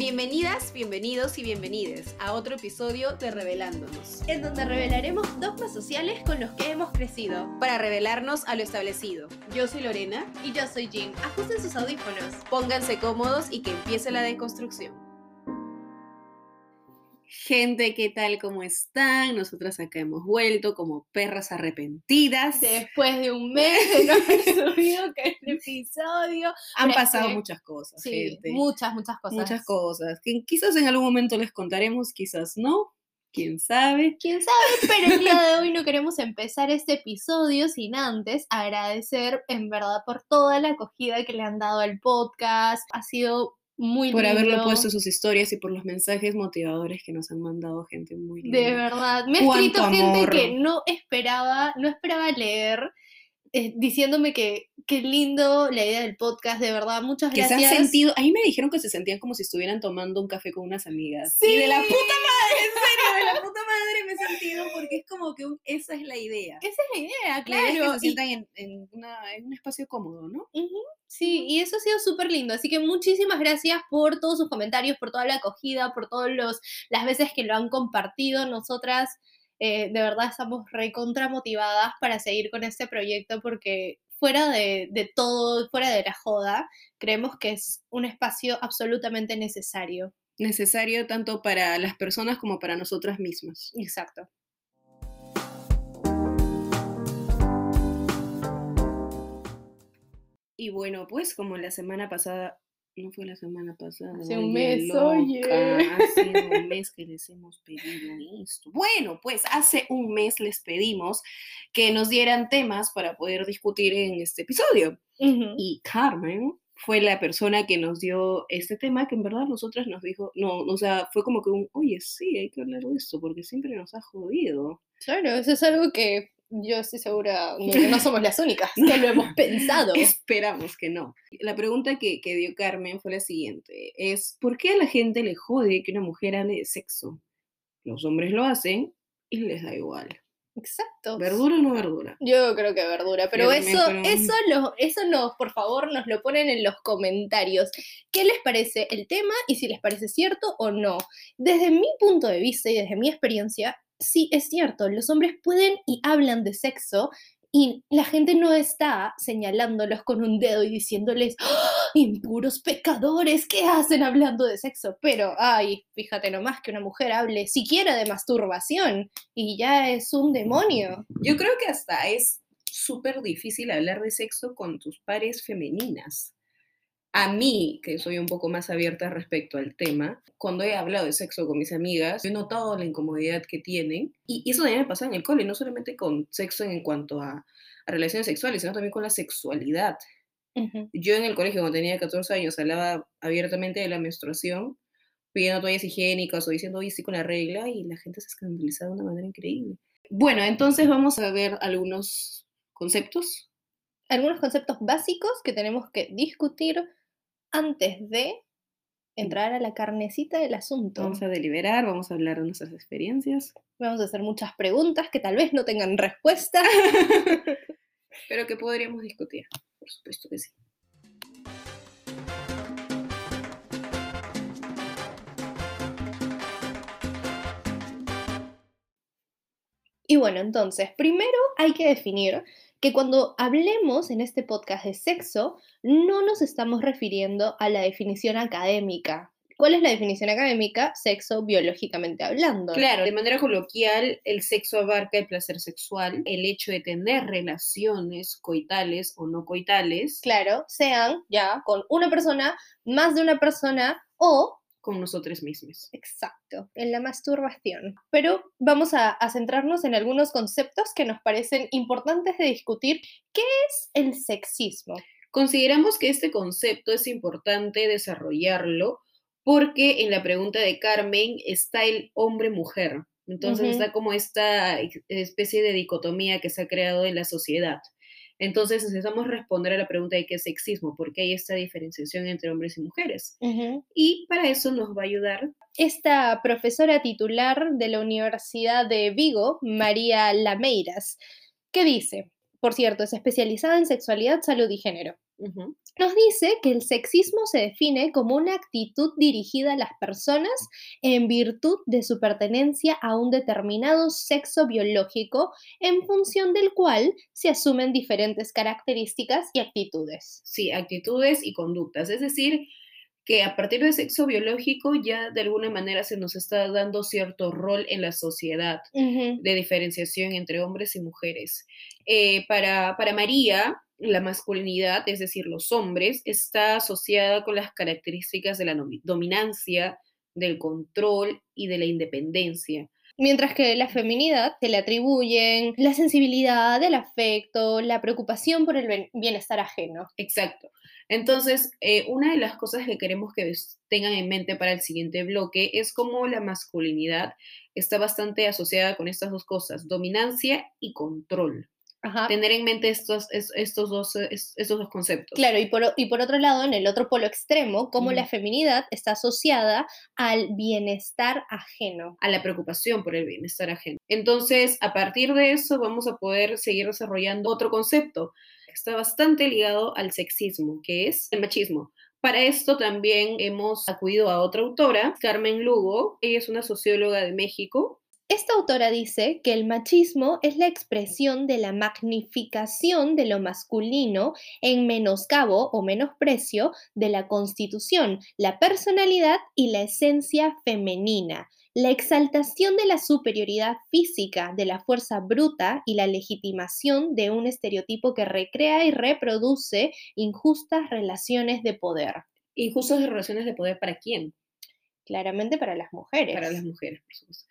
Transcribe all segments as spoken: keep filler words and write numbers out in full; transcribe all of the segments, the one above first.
Bienvenidas, bienvenidos y bienvenides a otro episodio de Revelándonos, en donde revelaremos dogmas sociales con los que hemos crecido, para revelarnos a lo establecido. Yo soy Lorena. Y yo soy Jim. Ajusten sus audífonos, pónganse cómodos y que empiece la deconstrucción. Gente, ¿qué tal? ¿Cómo están? Nosotras acá hemos vuelto como perras arrepentidas. Después de un mes de no haber subido que el episodio. Han pasado que... muchas cosas, sí, gente. muchas, muchas cosas. Muchas cosas. Que quizás en algún momento les contaremos, quizás no. ¿Quién sabe? ¿Quién sabe? Pero el día de hoy no queremos empezar este episodio sin antes agradecer, en verdad, por toda la acogida que le han dado al podcast. Ha sido... muy por lindo. Haberlo puesto en sus historias y por los mensajes motivadores que nos han mandado, gente muy linda. De verdad, me ha escrito gente amor. que no esperaba, no esperaba leer, eh, diciéndome que qué lindo la idea del podcast, de verdad, muchas gracias. Que se han sentido, ahí me dijeron que se sentían como si estuvieran tomando un café con unas amigas. Sí, y de la puta madre, en serio, de la puta madre me he sentido porque es como que un, esa es la idea. Esa es la idea, claro. La idea es que se sientan y... en, en, una, en un espacio cómodo, ¿no? Uh-huh. Sí, y eso ha sido súper lindo, así que muchísimas gracias por todos sus comentarios, por toda la acogida, por todas las veces que lo han compartido. Nosotras eh, de verdad estamos recontra motivadas para seguir con este proyecto porque fuera de, de todo, fuera de la joda, creemos que es un espacio absolutamente necesario. Necesario tanto para las personas como para nosotras mismas. Exacto. Y bueno, pues como la semana pasada, no fue la semana pasada. Hace un mes, loca, oye. Hace un mes que les hemos pedido esto. Bueno, pues hace un mes les pedimos que nos dieran temas para poder discutir en este episodio. Uh-huh. Y Carmen fue la persona que nos dio este tema, que en verdad nosotras nos dijo, no, o sea, fue como que un, oye, sí, hay que hablar de esto, porque siempre nos ha jodido. Claro, eso es algo que... yo estoy segura que no somos las únicas que lo hemos pensado. Esperamos que no. La pregunta que, que dio Carmen fue la siguiente. Es, ¿por qué a la gente le jode que una mujer hable de sexo? Los hombres lo hacen y les da igual. Exacto. ¿Verdura o no verdura? Yo creo que verdura, pero yo eso, también, pero... eso, lo, eso nos, por favor, nos lo ponen en los comentarios. ¿Qué les parece el tema y si les parece cierto o no? Desde mi punto de vista y desde mi experiencia, sí, es cierto, los hombres pueden y hablan de sexo y la gente no está señalándolos con un dedo y diciéndoles ¡oh, impuros pecadores! ¿Qué hacen hablando de sexo? Pero, ay, fíjate nomás que una mujer hable siquiera de masturbación y ya es un demonio. Yo creo que hasta es súper difícil hablar de sexo con tus pares femeninas. A mí, que soy un poco más abierta respecto al tema, cuando he hablado de sexo con mis amigas, he notado la incomodidad que tienen. Y eso también me pasa en el cole, no solamente con sexo en cuanto a, a relaciones sexuales, sino también con la sexualidad. Uh-huh. Yo en el colegio, cuando tenía catorce años, hablaba abiertamente de la menstruación, pidiendo toallas higiénicas o diciendo, oye, sí, con la regla, y la gente se escandalizaba de una manera increíble. Bueno, entonces vamos a ver algunos conceptos. Algunos conceptos básicos que tenemos que discutir antes de entrar a la carnecita del asunto. Vamos a deliberar, vamos a hablar de nuestras experiencias. Vamos a hacer muchas preguntas que tal vez no tengan respuesta. Pero que podríamos discutir, por supuesto que sí. Y bueno, entonces, primero hay que definir que cuando hablemos en este podcast de sexo, no nos estamos refiriendo a la definición académica. ¿Cuál es la definición académica? Sexo biológicamente hablando. Claro, de manera coloquial, el sexo abarca el placer sexual, el hecho de tener relaciones coitales o no coitales. Claro, sean ya con una persona, más de una persona o... con nosotros mismos. Exacto, en la masturbación. Pero vamos a, a centrarnos en algunos conceptos que nos parecen importantes de discutir. ¿Qué es el sexismo? Consideramos que este concepto es importante desarrollarlo porque en la pregunta de Carmen está el hombre-mujer. Entonces uh-huh. está como esta especie de dicotomía que se ha creado en la sociedad. Entonces necesitamos responder a la pregunta de qué es sexismo, porque hay esta diferenciación entre hombres y mujeres. Uh-huh. Y para eso nos va a ayudar esta profesora titular de la Universidad de Vigo, María Lameiras, que dice, por cierto, es especializada en sexualidad, salud y género. Uh-huh. Nos dice que el sexismo se define como una actitud dirigida a las personas en virtud de su pertenencia a un determinado sexo biológico, en función del cual se asumen diferentes características y actitudes. Sí, actitudes y conductas. Es decir, que a partir del sexo biológico ya de alguna manera se nos está dando cierto rol en la sociedad, uh-huh, de diferenciación entre hombres y mujeres. Eh, para, para María, la masculinidad, es decir, los hombres, está asociada con las características de la dominancia, del control y de la independencia. Mientras que la feminidad se le atribuyen la sensibilidad, el afecto, la preocupación por el bienestar ajeno. Exacto. Entonces, eh, una de las cosas que queremos que tengan en mente para el siguiente bloque es cómo la masculinidad está bastante asociada con estas dos cosas, dominancia y control. Ajá. Tener en mente estos, estos, dos, estos dos conceptos. Claro, y por, y por otro lado, en el otro polo extremo, cómo, mm, la feminidad está asociada al bienestar ajeno. A la preocupación por el bienestar ajeno. Entonces, a partir de eso, vamos a poder seguir desarrollando otro concepto que está bastante ligado al sexismo, que es el machismo. Para esto también hemos acudido a otra autora, Carmen Lugo. Ella es una socióloga de México. Esta autora dice que el machismo es la expresión de la magnificación de lo masculino en menoscabo o menosprecio de la constitución, la personalidad y la esencia femenina, la exaltación de la superioridad física, de la fuerza bruta y la legitimación de un estereotipo que recrea y reproduce injustas relaciones de poder. ¿Injustas relaciones de poder para quién? Claramente para las mujeres. Para las mujeres, por supuesto.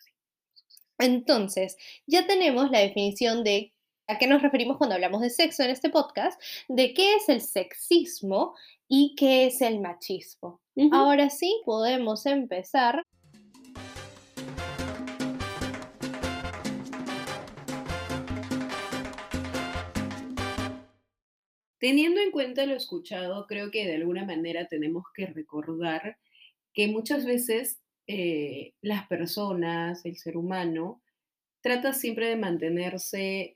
Entonces, ya tenemos la definición de a qué nos referimos cuando hablamos de sexo en este podcast, de qué es el sexismo y qué es el machismo. Uh-huh. Ahora sí, podemos empezar. Teniendo en cuenta lo escuchado, creo que de alguna manera tenemos que recordar que muchas veces Eh, las personas, el ser humano, trata siempre de mantenerse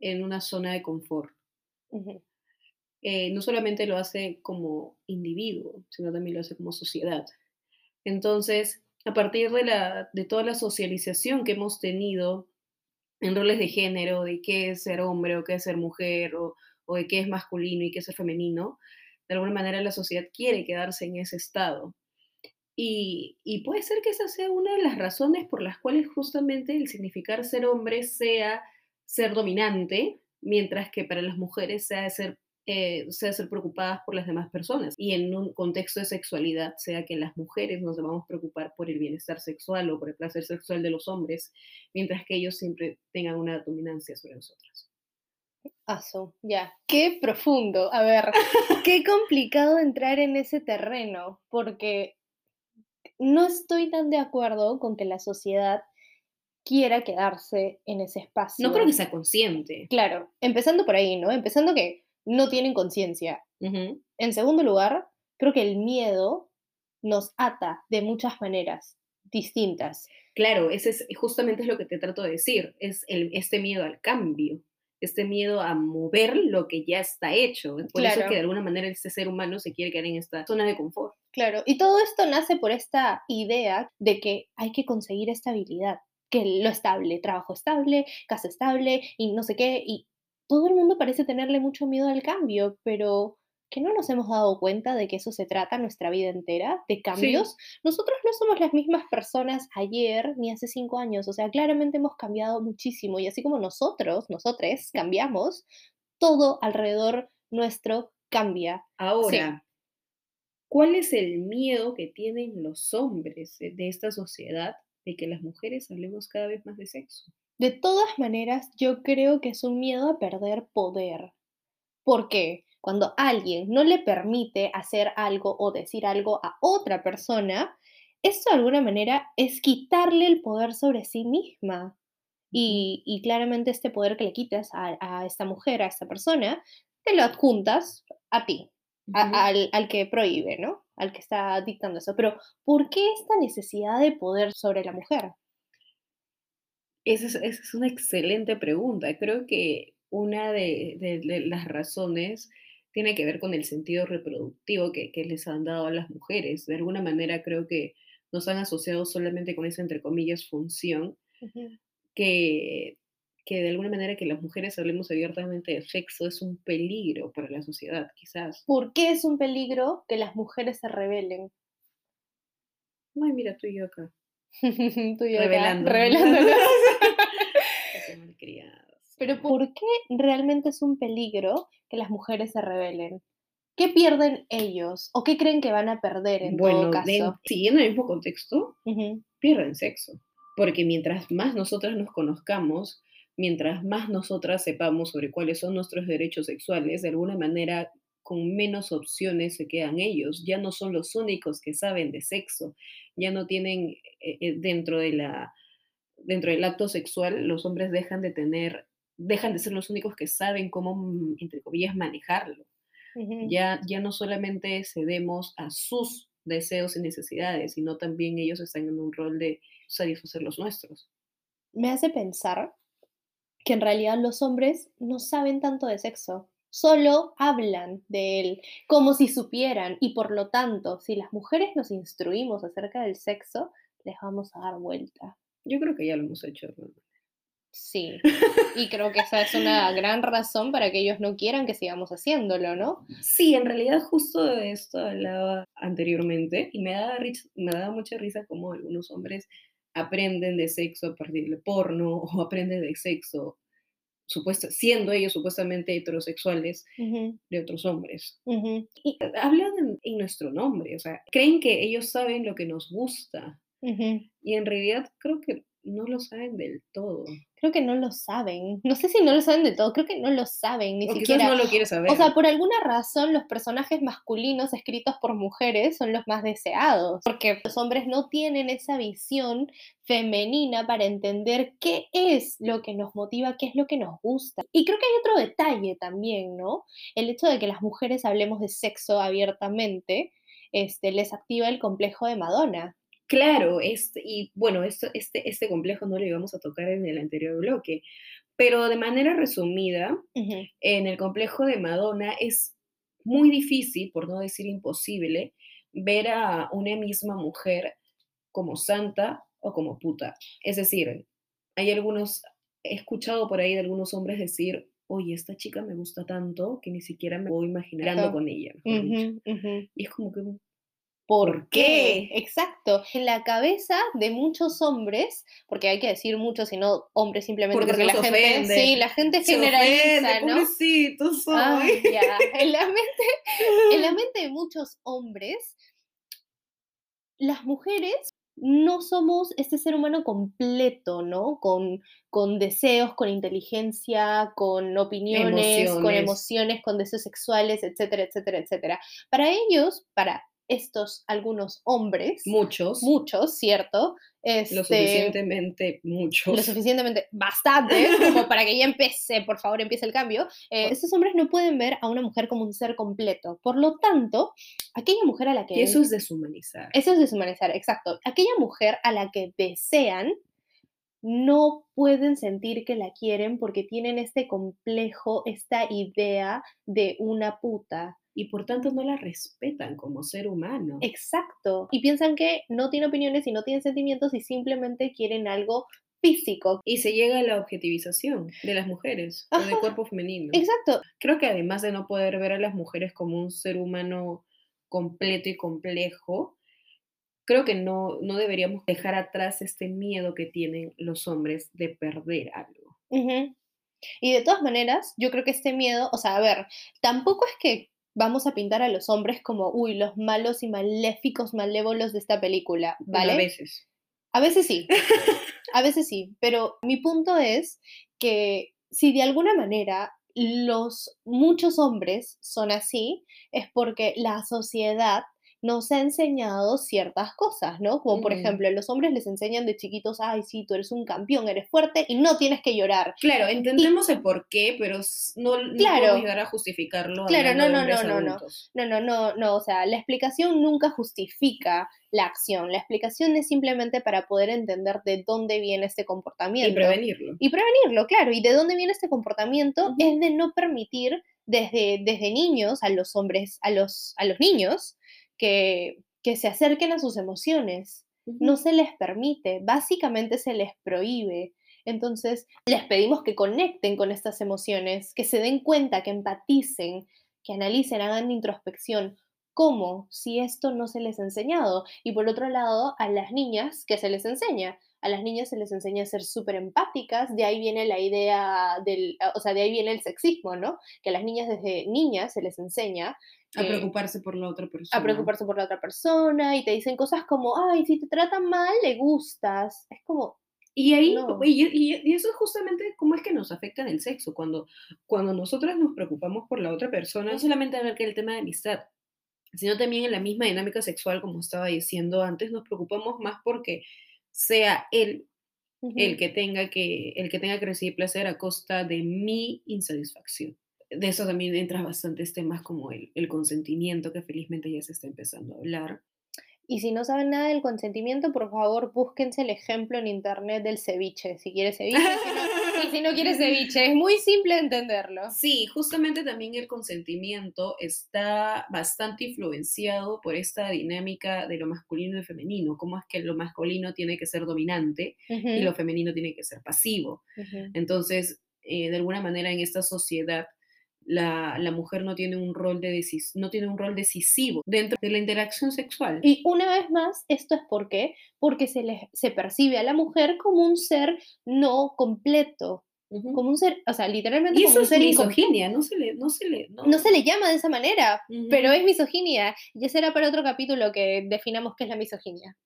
en una zona de confort. Uh-huh. Eh, no solamente lo hace como individuo, sino también lo hace como sociedad. Entonces, a partir de, la, de toda la socialización que hemos tenido en roles de género, de qué es ser hombre o qué es ser mujer, o, o de qué es masculino y qué es ser femenino, de alguna manera la sociedad quiere quedarse en ese estado. Y, y puede ser que esa sea una de las razones por las cuales justamente el significar ser hombre sea ser dominante, mientras que para las mujeres sea ser, eh, sea ser preocupadas por las demás personas. Y en un contexto de sexualidad, sea que las mujeres nos debamos preocupar por el bienestar sexual o por el placer sexual de los hombres, mientras que ellos siempre tengan una dominancia sobre nosotras. Aso, ya. Yeah. Qué profundo. A ver, qué complicado entrar en ese terreno, porque no estoy tan de acuerdo con que la sociedad quiera quedarse en ese espacio. No creo que sea consciente. Claro, empezando por ahí, ¿no? Empezando que no tienen conciencia. Uh-huh. En segundo lugar, creo que el miedo nos ata de muchas maneras distintas. Claro, ese es, justamente es lo que te trato de decir, es el, este miedo al cambio, este miedo a mover lo que ya está hecho. Por claro. Eso que de alguna manera este ser humano se quiere quedar en esta zona de confort. Claro, y todo esto nace por esta idea de que hay que conseguir estabilidad, que lo estable, trabajo estable, casa estable y no sé qué, y todo el mundo parece tenerle mucho miedo al cambio, pero que no nos hemos dado cuenta de que eso se trata nuestra vida entera, de cambios. Sí. Nosotros no somos las mismas personas ayer ni hace cinco años, o sea, claramente hemos cambiado muchísimo, y así como nosotros, nosotres, cambiamos, todo alrededor nuestro cambia. Ahora, sí. ¿Cuál es el miedo que tienen los hombres de esta sociedad de que las mujeres hablemos cada vez más de sexo? De todas maneras, yo creo que es un miedo a perder poder. ¿Por qué? Cuando alguien no le permite hacer algo o decir algo a otra persona, esto de alguna manera es quitarle el poder sobre sí misma. Y, y claramente este poder que le quitas a, a esta mujer, a esta persona, te lo adjuntas a ti, uh-huh, a, al, al que prohíbe, ¿no? Al que está dictando eso. Pero, ¿por qué esta necesidad de poder sobre la mujer? Esa es, esa es una excelente pregunta. Creo que una de, de, de las razones tiene que ver con el sentido reproductivo que, que les han dado a las mujeres. De alguna manera creo que nos han asociado solamente con esa, entre comillas, función, uh-huh. que, que de alguna manera que las mujeres hablemos abiertamente de sexo es un peligro para la sociedad, quizás. ¿Por qué es un peligro que las mujeres se rebelen? Ay, mira, tú y yo acá. Tú y yo Revelando. acá. Revelándonos. Pero ¿por qué realmente es un peligro que las mujeres se rebelen? ¿Qué pierden ellos? ¿O qué creen que van a perder en bueno, todo caso? Bueno, siguiendo el mismo contexto, uh-huh. pierden sexo. Porque mientras más nosotras nos conozcamos, mientras más nosotras sepamos sobre cuáles son nuestros derechos sexuales, de alguna manera con menos opciones se quedan ellos. Ya no son los únicos que saben de sexo. Ya no tienen eh, dentro de la, dentro del acto sexual, los hombres dejan de tener... dejan de ser los únicos que saben cómo, entre comillas, manejarlo. Uh-huh. Ya, ya no solamente cedemos a sus deseos y necesidades, sino también ellos están en un rol de satisfacer los nuestros. Me hace pensar que en realidad los hombres no saben tanto de sexo, solo hablan de él, como si supieran, y por lo tanto, si las mujeres nos instruimos acerca del sexo, les vamos a dar vuelta. Yo creo que ya lo hemos hecho, ¿no? Sí, y creo que esa es una gran razón para que ellos no quieran que sigamos haciéndolo, ¿no? Sí, en realidad justo de esto hablaba anteriormente y me daba, me daba mucha risa como algunos hombres aprenden de sexo a partir del porno o aprenden de sexo supuesto, siendo ellos supuestamente heterosexuales uh-huh. de otros hombres. Uh-huh. Y hablan en, en nuestro nombre, o sea, creen que ellos saben lo que nos gusta uh-huh. y en realidad creo que no lo saben del todo. Creo que no lo saben. No sé si no lo saben del todo. Creo que no lo saben ni o siquiera. No lo quiere saber. O sea, por alguna razón los personajes masculinos escritos por mujeres son los más deseados. Porque los hombres no tienen esa visión femenina para entender qué es lo que nos motiva, qué es lo que nos gusta. Y creo que hay otro detalle también, ¿no? El hecho de que las mujeres hablemos de sexo abiertamente, este, les activa el complejo de Madonna. Claro, este, y bueno, esto, este, este complejo no lo íbamos a tocar en el anterior bloque, pero de manera resumida, uh-huh. en el complejo de Madonna es muy difícil, por no decir imposible, ver a una misma mujer como santa o como puta. Es decir, hay algunos, he escuchado por ahí de algunos hombres decir, oye, esta chica me gusta tanto que ni siquiera me voy imaginando uh-huh. con ella. Uh-huh, uh-huh. Y es como que... ¿Por qué? Exacto. En la cabeza de muchos hombres, porque hay que decir muchos y no hombres simplemente porque, porque la gente ofende. Sí, la gente generaliza, ofende, ¿no? Pobrecitos soy. Ah, ya. En la mente, en la mente de muchos hombres, las mujeres no somos este ser humano completo, ¿no? Con, con deseos, con inteligencia, con opiniones, emociones. con emociones, con deseos sexuales, etcétera, etcétera, etcétera. Para ellos, para estos algunos hombres, muchos, muchos, cierto, este, lo suficientemente muchos, lo suficientemente bastantes, como para que ya empiece, por favor, empiece el cambio, eh, estos hombres no pueden ver a una mujer como un ser completo, por lo tanto, aquella mujer a la que... Y eso es deshumanizar. Eso es deshumanizar, exacto. Aquella mujer a la que desean, no pueden sentir que la quieren porque tienen este complejo, esta idea de una puta. Y por tanto no la respetan como ser humano. Exacto. Y piensan que no tiene opiniones y no tiene sentimientos y simplemente quieren algo físico. Y se llega a la objetivización de las mujeres, o del cuerpo femenino. Exacto. Creo que además de no poder ver a las mujeres como un ser humano completo y complejo, creo que no, no deberíamos dejar atrás este miedo que tienen los hombres de perder algo. Uh-huh. Y de todas maneras, yo creo que este miedo, o sea, a ver, tampoco es que vamos a pintar a los hombres como, uy, los malos y maléficos, malévolos de esta película, ¿vale? Bueno, a veces. A veces sí, a veces sí, pero mi punto es que si de alguna manera los muchos hombres son así, es porque la sociedad nos ha enseñado ciertas cosas, ¿no? Como, por mm. ejemplo, los hombres les enseñan de chiquitos, ay, sí, tú eres un campeón, eres fuerte y no tienes que llorar. Claro, entendemos y... el por qué, pero no, no claro. podemos llegar a justificarlo. Claro, no, no, no, no, no, no, no, no, no, o sea, la explicación nunca justifica la acción. La explicación es simplemente para poder entender de dónde viene este comportamiento. Y prevenirlo. Y prevenirlo, claro, y de dónde viene este comportamiento uh-huh. es de no permitir desde, desde niños a los hombres, a los, a los niños, que, que se acerquen a sus emociones. Uh-huh. No se les permite, básicamente se les prohíbe. Entonces, les pedimos que conecten con estas emociones, que se den cuenta, que empaticen, que analicen, hagan introspección. ¿Cómo? Si esto no se les ha enseñado. Y por otro lado, a las niñas, ¿qué se les enseña? A las niñas se les enseña a ser súper empáticas, de ahí viene la idea del, o sea, de ahí viene el sexismo, ¿no? Que a las niñas desde niñas se les enseña a eh, preocuparse por la otra persona. A preocuparse por la otra persona, y te dicen cosas como, ay, si te tratan mal, le gustas. Es como... Y ahí no. y, y, y eso es justamente cómo es que nos afecta en el sexo, cuando, cuando nosotras nos preocupamos por la otra persona, no solamente acerca del tema de amistad, sino también en la misma dinámica sexual, como estaba diciendo antes, nos preocupamos más porque sea él uh-huh. el que tenga que, el que tenga que recibir placer a costa de mi insatisfacción. De eso también entran bastantes temas como el, el consentimiento, que felizmente ya se está empezando a hablar. Y si no saben nada del consentimiento, por favor, búsquense el ejemplo en internet del ceviche. Si quieres ceviche, si no, y si no quieres ceviche. Es muy simple entenderlo. Sí, justamente también el consentimiento está bastante influenciado por esta dinámica de lo masculino y femenino. Cómo es que lo masculino tiene que ser dominante uh-huh. y lo femenino tiene que ser pasivo. Uh-huh. Entonces, eh, de alguna manera en esta sociedad, La, la mujer no tiene un rol de decis, no tiene un rol decisivo dentro de la interacción sexual. Y una vez más, esto es ¿por qué? Porque se, le, se percibe a la mujer como un ser no completo, uh-huh. como un ser, o sea, literalmente como un ser misoginia, no se le, no se le, no. no se le llama de esa manera, uh-huh. pero es misoginia. Ya será para otro capítulo que definamos qué es la misoginia.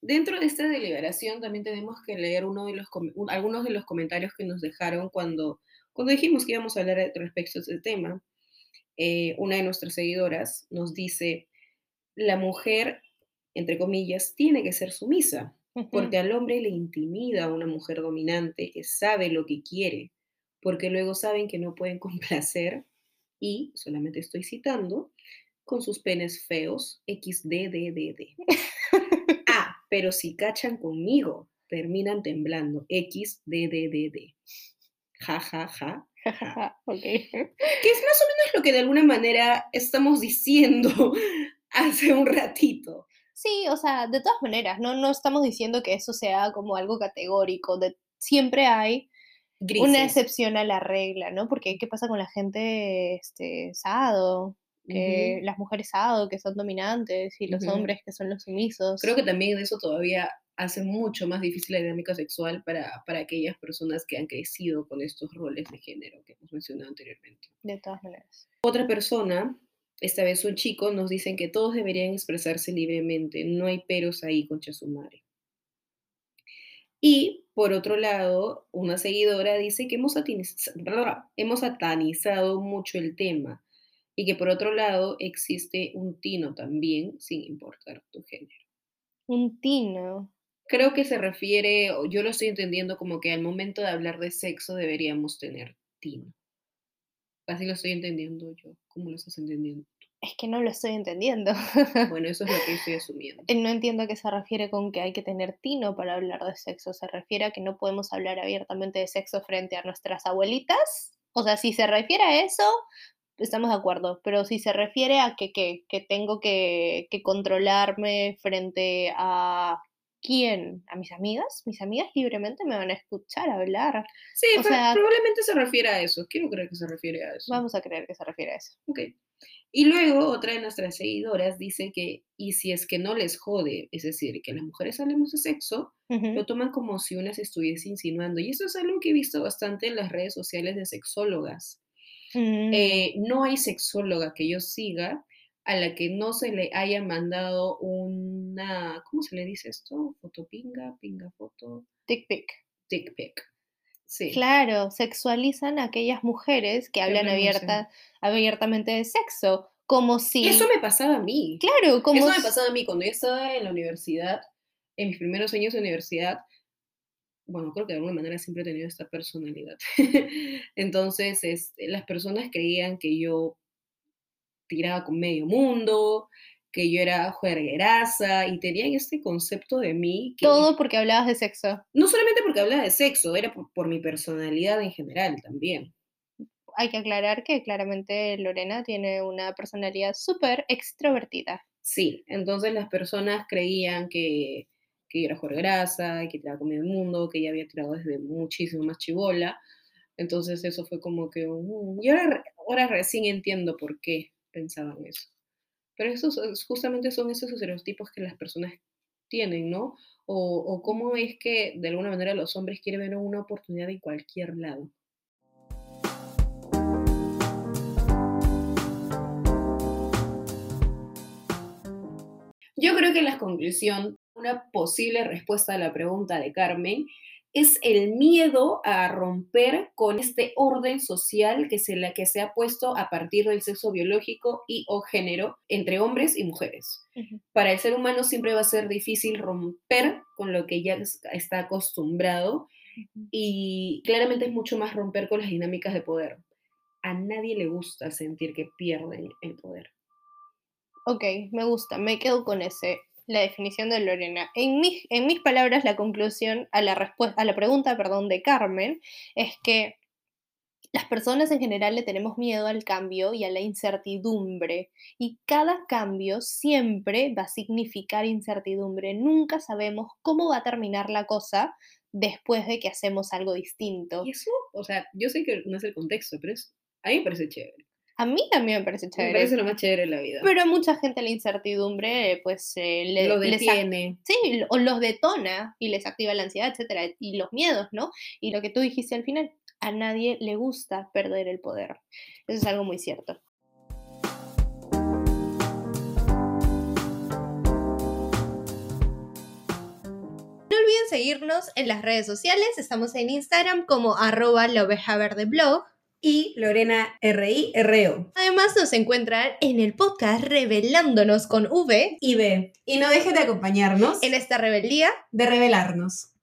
Dentro de esta deliberación también tenemos que leer uno de los, un, algunos de los comentarios que nos dejaron cuando, cuando dijimos que íbamos a hablar respecto a este tema. Eh, una de nuestras seguidoras nos dice, la mujer, entre comillas, tiene que ser sumisa, uh-huh. porque al hombre le intimida a una mujer dominante que sabe lo que quiere, porque luego saben que no pueden complacer y, solamente estoy citando, con sus penes feos, equis de de de de. Pero si cachan conmigo, terminan temblando. equis de de de de. Ja, ja, ja. Ja, ja, ja. Okay. Que es más o menos lo que de alguna manera estamos diciendo hace un ratito. Sí, o sea, de todas maneras, no, no estamos diciendo que eso sea como algo categórico. De, siempre hay grises. Una excepción a la regla, ¿no? Porque, ¿qué pasa con la gente este, sado? Que uh-huh. las mujeres sado, que son dominantes, y los uh-huh. hombres que son los sumisos. Creo que también eso todavía hace mucho más difícil la dinámica sexual para, para aquellas personas que han crecido con estos roles de género que hemos mencionado anteriormente. De todas maneras. Otra persona, esta vez un chico, nos dicen que todos deberían expresarse libremente, no hay peros ahí, concha su madre. Y, por otro lado, una seguidora dice que hemos, atiniz- hemos satanizado mucho el tema, y que por otro lado existe un tino también, sin importar tu género. ¿Un tino? Creo que se refiere, yo lo estoy entendiendo como que al momento de hablar de sexo deberíamos tener tino. Así lo estoy entendiendo yo. ¿Cómo lo estás entendiendo? Es que no lo estoy entendiendo. Bueno, eso es lo que estoy asumiendo. No entiendo a qué se refiere con que hay que tener tino para hablar de sexo. ¿Se refiere a que no podemos hablar abiertamente de sexo frente a nuestras abuelitas? O sea, si se refiere a eso... Estamos de acuerdo, pero si se refiere a que, que, que tengo que, que controlarme frente a quién, a mis amigas, mis amigas libremente me van a escuchar hablar. Sí, o pero sea, probablemente se refiere a eso, quiero creer que se refiere a eso. Vamos a creer que se refiere a eso. Ok. Y luego otra de nuestras seguidoras dice que, y si es que no les jode, es decir, que las mujeres hablemos de sexo, uh-huh. lo toman como si una se estuviese insinuando. Y eso es algo que he visto bastante en las redes sociales de sexólogas. Mm. Eh, no hay sexóloga que yo siga a la que no se le haya mandado una, ¿cómo se le dice esto? Fotopinga, pinga foto. Dick pic. Dick pic. Sí. Claro, sexualizan a aquellas mujeres que hablan abierta, abiertamente de sexo, como si... Eso me pasaba a mí. Claro, como Eso si... me pasaba a mí cuando yo estaba en la universidad, en mis primeros años de universidad. Bueno, creo que de alguna manera siempre he tenido esta personalidad. Entonces, es, las personas creían que yo tiraba con medio mundo, que yo era juergueraza y tenían este concepto de mí. Que todo porque hablabas de sexo. No solamente porque hablaba de sexo, era por, por mi personalidad en general también. Hay que aclarar que claramente Lorena tiene una personalidad súper extrovertida. Sí, entonces las personas creían que, que yo era juergueraza, que tiraba conmigo el mundo, que ya había tirado desde muchísimo más chibola. Entonces eso fue como que... Uh, y ahora, ahora recién entiendo por qué pensaban eso. Pero esos, justamente son esos estereotipos que las personas tienen, ¿no? O, o cómo es que, de alguna manera, los hombres quieren ver una oportunidad en cualquier lado. Yo creo que la conclusión, una posible respuesta a la pregunta de Carmen, es el miedo a romper con este orden social que se, la, que se ha puesto a partir del sexo biológico y o género entre hombres y mujeres. Uh-huh. Para el ser humano siempre va a ser difícil romper con lo que ya está acostumbrado, uh-huh, y claramente es mucho más romper con las dinámicas de poder. A nadie le gusta sentir que pierden el poder. Ok, me gusta, me quedo con ese... La definición de Lorena. En mis, en mis palabras, la conclusión a la, respu- a la pregunta perdón, de Carmen es que las personas en general le tenemos miedo al cambio y a la incertidumbre. Y cada cambio siempre va a significar incertidumbre. Nunca sabemos cómo va a terminar la cosa después de que hacemos algo distinto. Y eso, o sea, yo sé que no es el contexto, pero es, a mí me parece chévere. A mí también me parece chévere. Me parece lo más chévere de la vida. Pero a mucha gente la incertidumbre, pues... Eh, le, lo detiene. Les act- sí, o los detona y les activa la ansiedad, etcétera. Y los miedos, ¿no? Y lo que tú dijiste al final, a nadie le gusta perder el poder. Eso es algo muy cierto. No olviden seguirnos en las redes sociales. Estamos en Instagram como arroba laovejaverdeblog. Y Lorena R I R O. Además nos encuentran en el podcast Revelándonos con V y B. Y no dejen de acompañarnos en esta rebeldía de revelarnos.